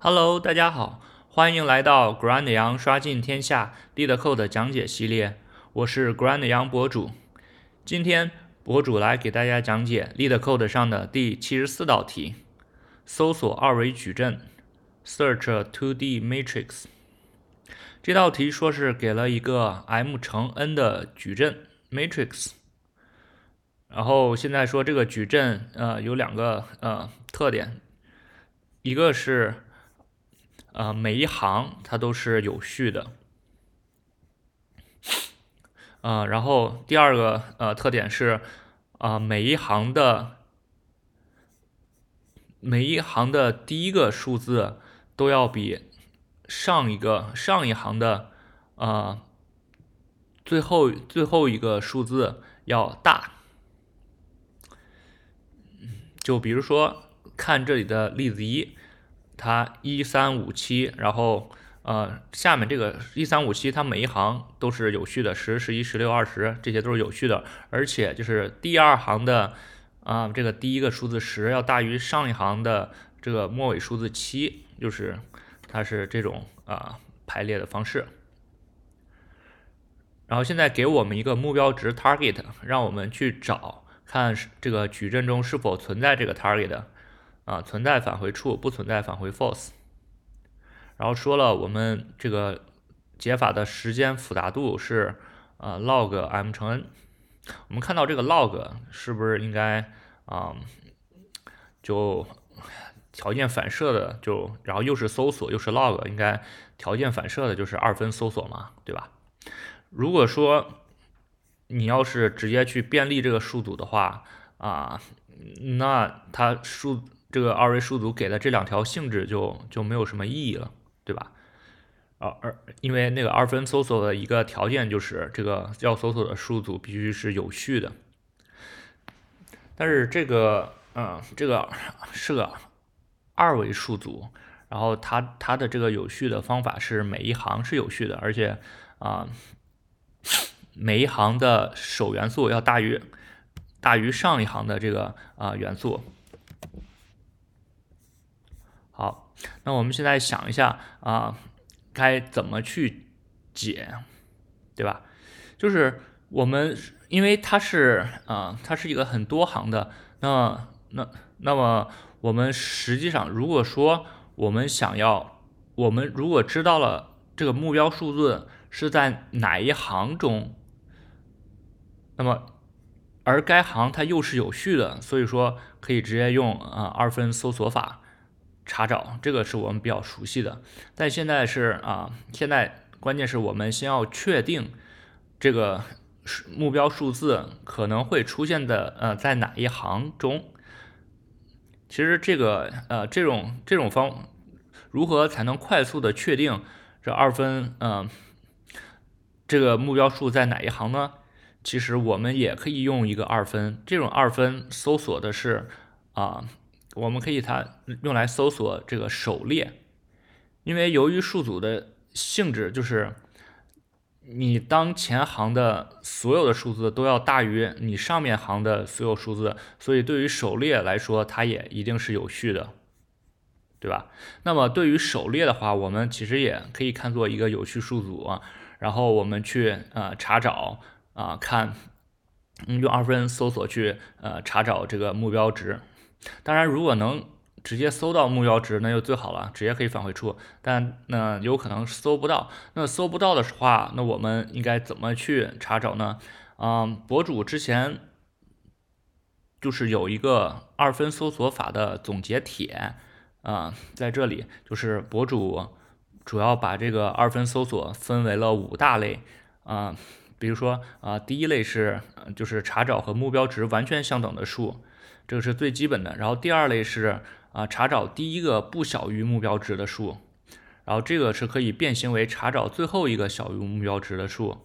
Hello， 大家好，欢迎来到 Grand Yang 刷尽天下 LeetCode 讲解系列，我是 Grand Yang 博主。今天博主来给大家讲解 LeetCode 上的第74道题，搜索二维矩阵 Search a 2D Matrix。这道题说是给了一个 M 乘 N 的矩阵 Matrix， 然后现在说这个矩阵有两个特点，一个是每一行它都是有序的，然后第二个特点是，每一行的第一个数字都要比上一行的最后一个数字要大。就比如说看这里的例子一。它1357，然后下面这个1357，它每一行都是有序的，10、11、16、20，这些都是有序的，而且就是第二行的这个第一个数字10要大于上一行的这个末尾数字7，就是它是这种排列的方式。然后现在给我们一个目标值 target， 让我们去找看这个矩阵中是否存在这个 target。存在返回true，不存在返回 false。然后说了我们这个解法的时间复杂度是log m 乘 n。我们看到这个 log 是不是应该就条件反射的，就然后又是搜索又是 log， 应该条件反射的就是二分搜索嘛，对吧？如果说你要是直接去遍历这个数组的话那它这个二维数组给的这两条性质就没有什么意义了，对吧？因为那个二分搜索的一个条件就是这个要搜索的数组必须是有序的，但是这个是个二维数组，然后它的这个有序的方法是每一行是有序的，而且每一行的首元素要大于上一行的这个元素。好，那我们现在想一下该怎么去解，对吧？就是我们因为它是一个很多行的，那么我们实际上如果说我们如果知道了这个目标数字是在哪一行中，那么而该行它又是有序的，所以说可以直接用二分搜索法查找，这个是我们比较熟悉的。但现在是现在关键是我们先要确定这个目标数字可能会出现的在哪一行中。其实这个这种如何才能快速的确定这二分这个目标数在哪一行呢？其实我们也可以用一个二分，这种二分搜索的是我们可以用来搜索这个首列，因为由于数组的性质就是你当前行的所有的数字都要大于你上面行的所有数字，所以对于首列来说它也一定是有序的，对吧？那么对于首列的话，我们其实也可以看作一个有序数组然后我们去查找看用二分搜索去查找这个目标值。当然如果能直接搜到目标值那就最好了，直接可以返回true，但有可能搜不到，那搜不到的话那我们应该怎么去查找呢？博主之前就是有一个二分搜索法的总结帖在这里，就是博主主要把这个二分搜索分为了5大类比如说第一类是查找和目标值完全相等的数，这个是最基本的。然后第二类是查找第一个不小于目标值的数，然后这个是可以变形为查找最后一个小于目标值的数。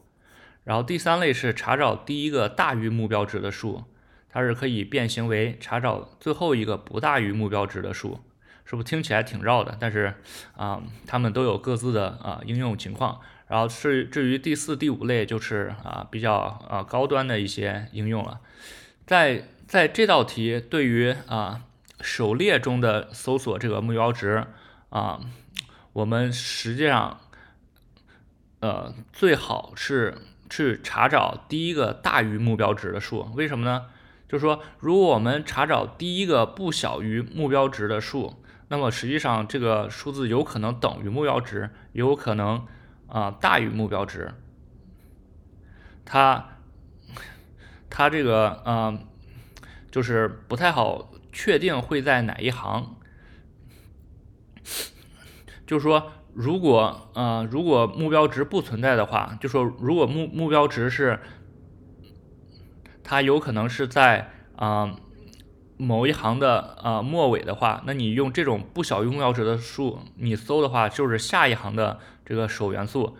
然后第三类是查找第一个大于目标值的数，它是可以变形为查找最后一个不大于目标值的数。是不是听起来挺绕的？但是他们都有各自的应用情况。然后至于第4、第5类就是比较高端的一些应用了。在这道题对于首列中的搜索这个目标值啊，我们实际上最好是去查找第一个大于目标值的数。为什么呢？就是说，如果我们查找第一个不小于目标值的数，那么实际上这个数字有可能等于目标值，也有可能大于目标值。它这个就是不太好确定会在哪一行。就是说，如果目标值不存在的话，就说如果目标值是，它有可能是在某一行的末尾的话，那你用这种不小于目标值的数，你搜的话就是下一行的这个首元素。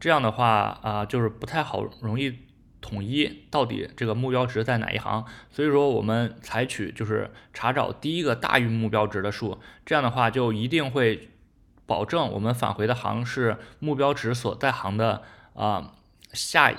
这样的话就是不太好，容易统一到底这个目标值在哪一行。所以说我们采取就是查找第一个大于目标值的数，这样的话就一定会保证我们返回的行是目标值所在行的下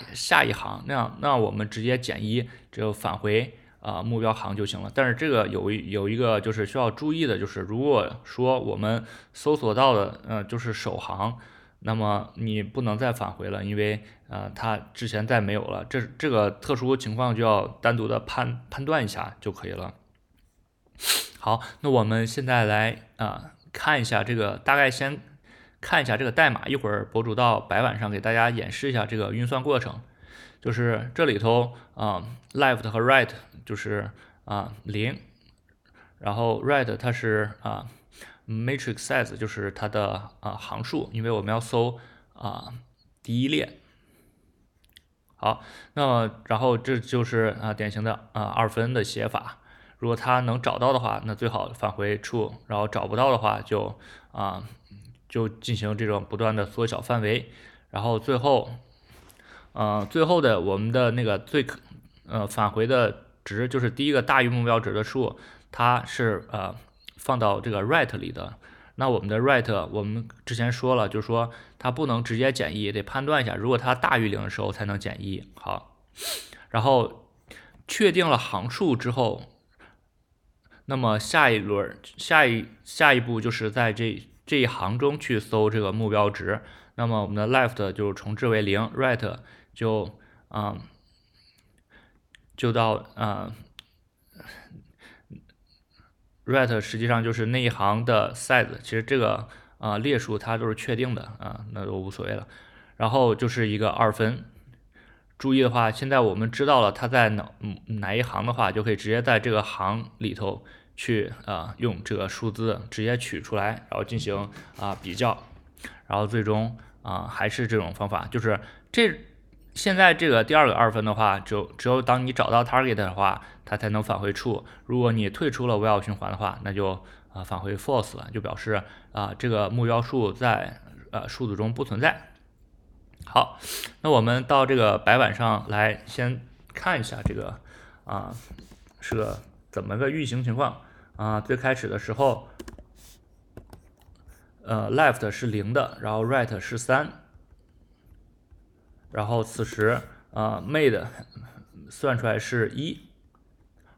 一行。那我们直接减一，就返回目标行就行了。但是这个有一个就是需要注意的，就是如果说我们搜索到的就是首行，那么你不能再返回了，因为它之前再没有了。这个特殊情况就要单独的判断一下就可以了。好，那我们现在来看一下这个，大概先看一下这个代码，一会儿博主到白板上给大家演示一下这个运算过程。就是这里头left 和 right 就是0，然后 right 它是matrix size 就是它的行数，因为我们要搜第一列。好，那么然后这就是典型的二分的写法。如果它能找到的话，那最好返回 true， 然后找不到的话就进行这种不断的缩小范围，然后最后的我们的那个返回的值就是第一个大于目标值的数，它是放到这个 right 里的。那我们的 right 我们之前说了，就是说它不能直接减一，得判断一下，如果它大于0的时候才能减一。好，然后确定了行数之后，那么下一步就是在这一行中去搜这个目标值。那么我们的 left 就重置为0， right 就到right 实际上就是那一行的 size， 其实这个列数它都是确定的那都无所谓了。然后就是一个二分，注意的话，现在我们知道了它在哪一行的话，就可以直接在这个行里头去用这个数字直接取出来，然后进行比较，然后最终还是这种方法。就是现在这个第二个二分的话，就只有当你找到 target 的话，它才能返回 true。 如果你退出了 while 循环的话，那就返回 false 了，就表示这个目标数在数字中不存在。好，那我们到这个白板上来先看一下这个是个怎么个运行情况最开始的时候left 是0的，然后 right 是3，然后此时made 算出来是1。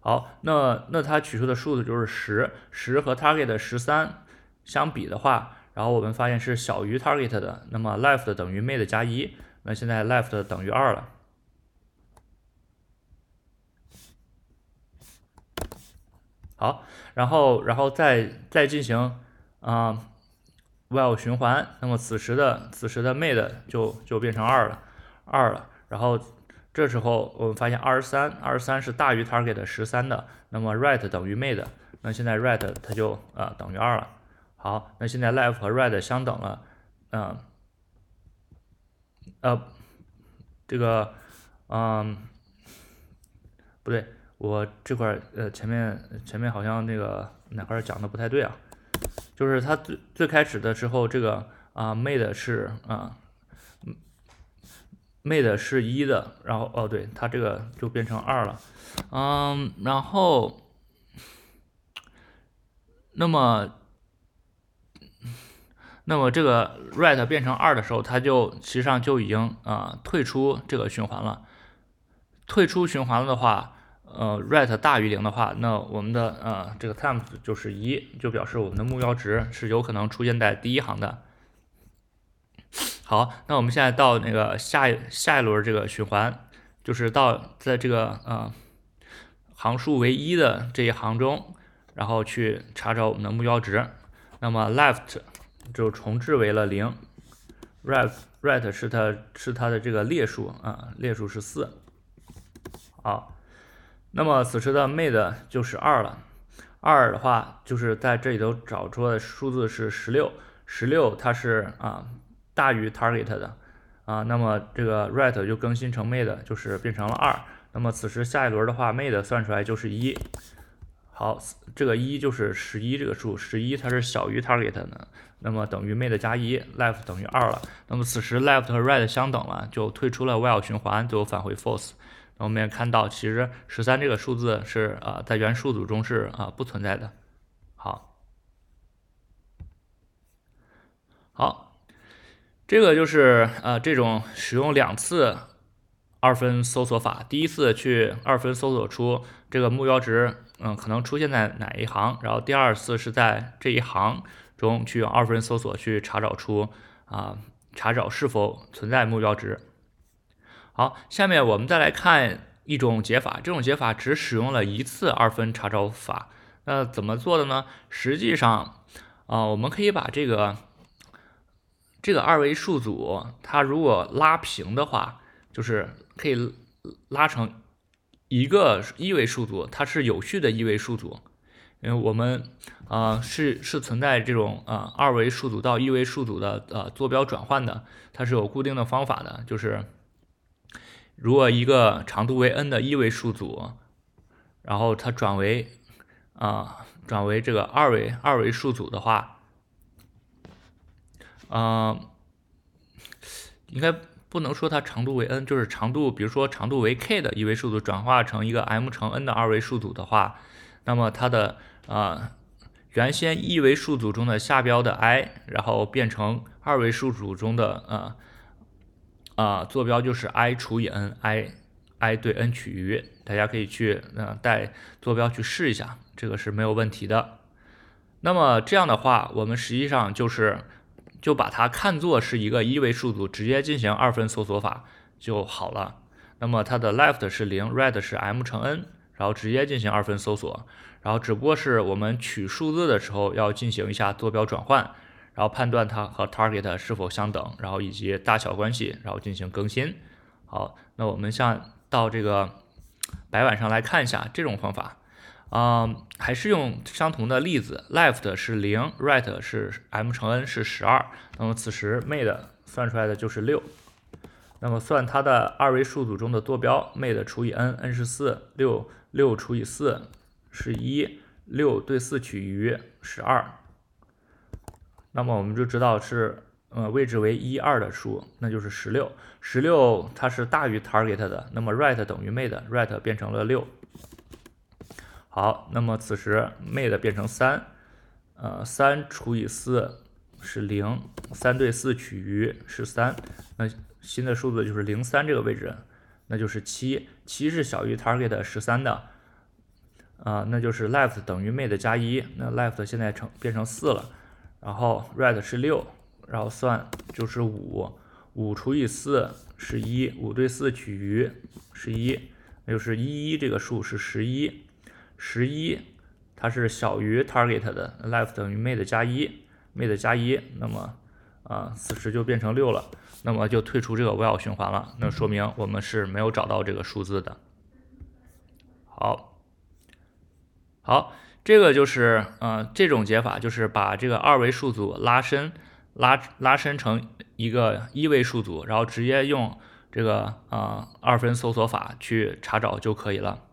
好，那它取出的数字就是10和 target 的13相比的话，然后我们发现是小于 target 的，那么 left 等于 made 加1，那现在 left 等于2了。好，然后再进行while 循环，那么此时的 made 就变成2了。然后这时候我们发现23是大于 target 的13的，那么 right 等于 made， 那现在 right 它就等于2了。好，那现在 left 和 right 相等了。这个不对，我这块前面好像那个哪块讲的不太对啊。就是它最开始的时候，这个made 是made 是1的，然后对，它这个就变成2了。然后那么这个 right 变成2的时候，它就实际上就已经退出这个循环了。退出循环了的话， ret 大于0的话，那我们的这个 temp 就是1，就表示我们的目标值是有可能出现在第一行的。好，那我们现在到那个下一轮这个循环，就是到在这个行数为1的这一行中，然后去查找我们的目标值。那么 left 就重置为了0 ，right 是它的这个列数啊，列数是4。好。那么此时的 mid 就是2了， 2的话就是在这里头找出的数字是16，它是大于 target 的那么这个 right 就更新成 mid， 就是变成了2。那么此时下一轮的话 mid 算出来就是1。好，这个1就是11这个数，11它是小于 target 的，那么等于 mid 加1 left 等于2了。那么此时 left 和 right 相等了，就退出了 while 循环，就返回 false。我们也看到，其实13这个数字是在原数组中是不存在的。好，这个就是这种使用两次二分搜索法，第一次去二分搜索出这个目标值可能出现在哪一行，然后第二次是在这一行中去二分搜索去查找出查找是否存在目标值。好，下面我们再来看一种解法，这种解法只使用了一次二分查找法。那怎么做的呢？实际上我们可以把这个二维数组，它如果拉平的话，就是可以拉成一个一维数组，它是有序的一维数组。因为我们是存在这种二维数组到一维数组的坐标转换的，它是有固定的方法的，就是如果一个长度为 n 的一维数组，然后它转为这个二维数组的话，应该不能说它长度为 n， 就是长度，比如说长度为 k 的一维数组转化成一个 m 乘 n 的二维数组的话，那么它的原先一维数组中的下标的 i， 然后变成二维数组中的坐标就是 i 除以 n，i 对 n 取余，大家可以去带坐标去试一下，这个是没有问题的。那么这样的话，我们实际上就把它看作是一个一维数组，直接进行二分搜索法就好了。那么它的 left 是0 ，right 是 m 乘 n， 然后直接进行二分搜索。然后只不过是我们取数字的时候要进行一下坐标转换。然后判断它和 target 是否相等，然后以及大小关系，然后进行更新。好，那我们到这个白板上来看一下这种方法。还是用相同的例子 ，left 是0 ，right 是 m 乘 n 是12。那么此时 mid 算出来的就是6。那么算它的二维数组中的坐标 ，mid 除以 n，n 是4，6 6除以4是1，6对4取余12。那么我们就知道是位置为1、2的数，那就是16，它是大于 target 的，那么 right 等于 mid，right 变成了6。好，那么此时 mid 变成3除以4是0，3对4取余是3，那新的数字就是03这个位置，那就是7是小于 target 13的，那就是 left 等于 mid 加1，那 left 现在变成4了。然后 right 是6，然后算就是5除以4是1，5对4取余是1，那就是11这个数是11，它是小于 target 的 left 等于 mid 加1，mid 加1，那么此时就变成6了，那么就退出这个 while 循环了，那说明我们是没有找到这个数字的。好。这个就是这种解法，就是把这个二维数组拉伸成一个一维数组，然后直接用这个二分搜索法去查找就可以了。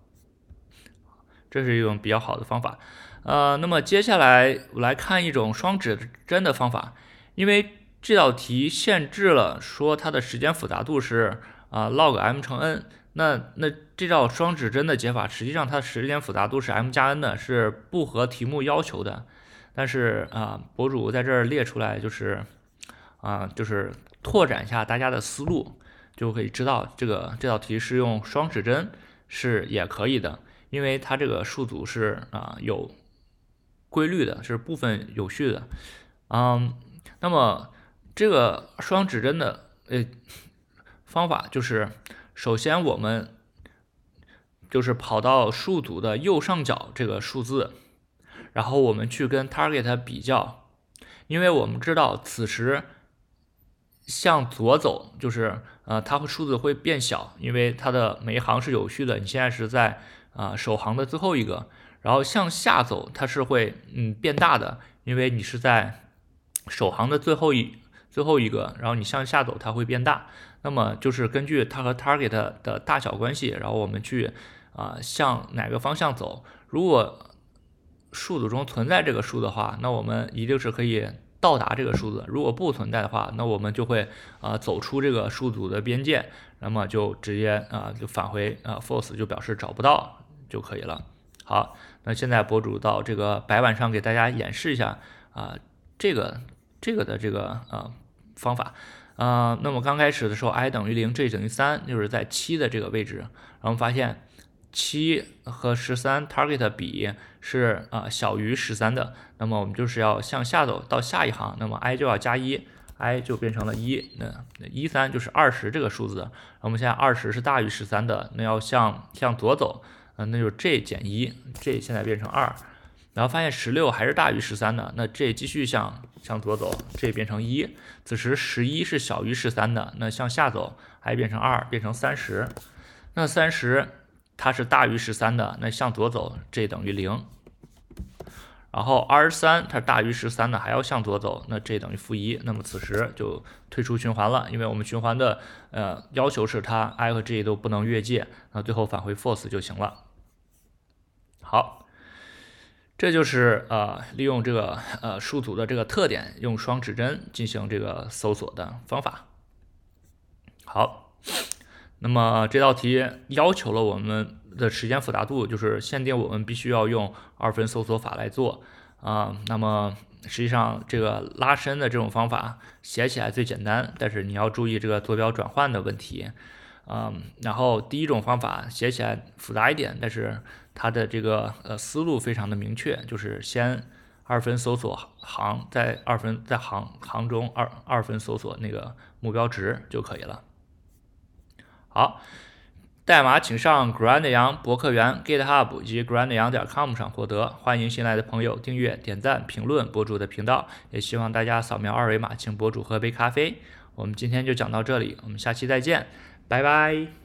这是一种比较好的方法。那么接下来我来看一种双指针的方法，因为这道题限制了说它的时间复杂度是log m 乘 n。那这道双指针的解法，实际上它的时间复杂度是 m 加 n 的，是不合题目要求的。但是博主在这儿列出来，就是拓展一下大家的思路，就可以知道这道题是用双指针是也可以的，因为它这个数组是有规律的，是部分有序的。那么这个双指针的方法就是，首先我们就是跑到数组的右上角这个数字，然后我们去跟 target 比较，因为我们知道此时向左走就是它会数字会变小，因为它的每一行是有序的，你现在是在首行的最后一个，然后向下走它是会变大的，因为你是在首行的最后一个，然后你向下走它会变大。那么就是根据它和 target 的大小关系，然后我们去向哪个方向走。如果数组中存在这个数的话，那我们一定是可以到达这个数字，如果不存在的话，那我们就会走出这个数组的边界，那么就直接就返回false， 就表示找不到就可以了。好，那现在博主到这个白板上给大家演示一下这个的这个方法。那么刚开始的时候 i 等于0 j 等于3，就是在7的这个位置，然后发现7和13 target 比是小于13的，那么我们就是要向下走到下一行，那么 i 就要加1， i 就变成了1，那13就是20这个数字，我们现在20是大于13的，那要向左走，那就是 j 减1， j 现在变成2，然后发现16还是大于13的，那 j 继续向左走， j 变成1，此时11是小于13的，那向下走 i 变成2，变成30，那30它是大于13的，那向左走 j 等于0，然后23它大于13的还要向左走，那 j 等于-1，那么此时就退出循环了，因为我们循环的要求是它 i 和 j 都不能越界，那最后返回 false 就行了。好，这就是利用这个数组的这个特点，用双指针进行这个搜索的方法。好，那么这道题要求了我们的时间复杂度，就是限定我们必须要用二分搜索法来做那么实际上这个拉伸的这种方法写起来最简单，但是你要注意这个坐标转换的问题然后第一种方法写起来复杂一点，但是它的这个思路非常的明确，就是先二分搜索行，在行中二分搜索那个目标值就可以了。好，代码请上 Grand Yang 博客园 GitHub 以及 grandyang.com 上获得。欢迎新来的朋友订阅、点赞、评论博主的频道，也希望大家扫描二维码请博主喝杯咖啡。我们今天就讲到这里，我们下期再见，拜拜。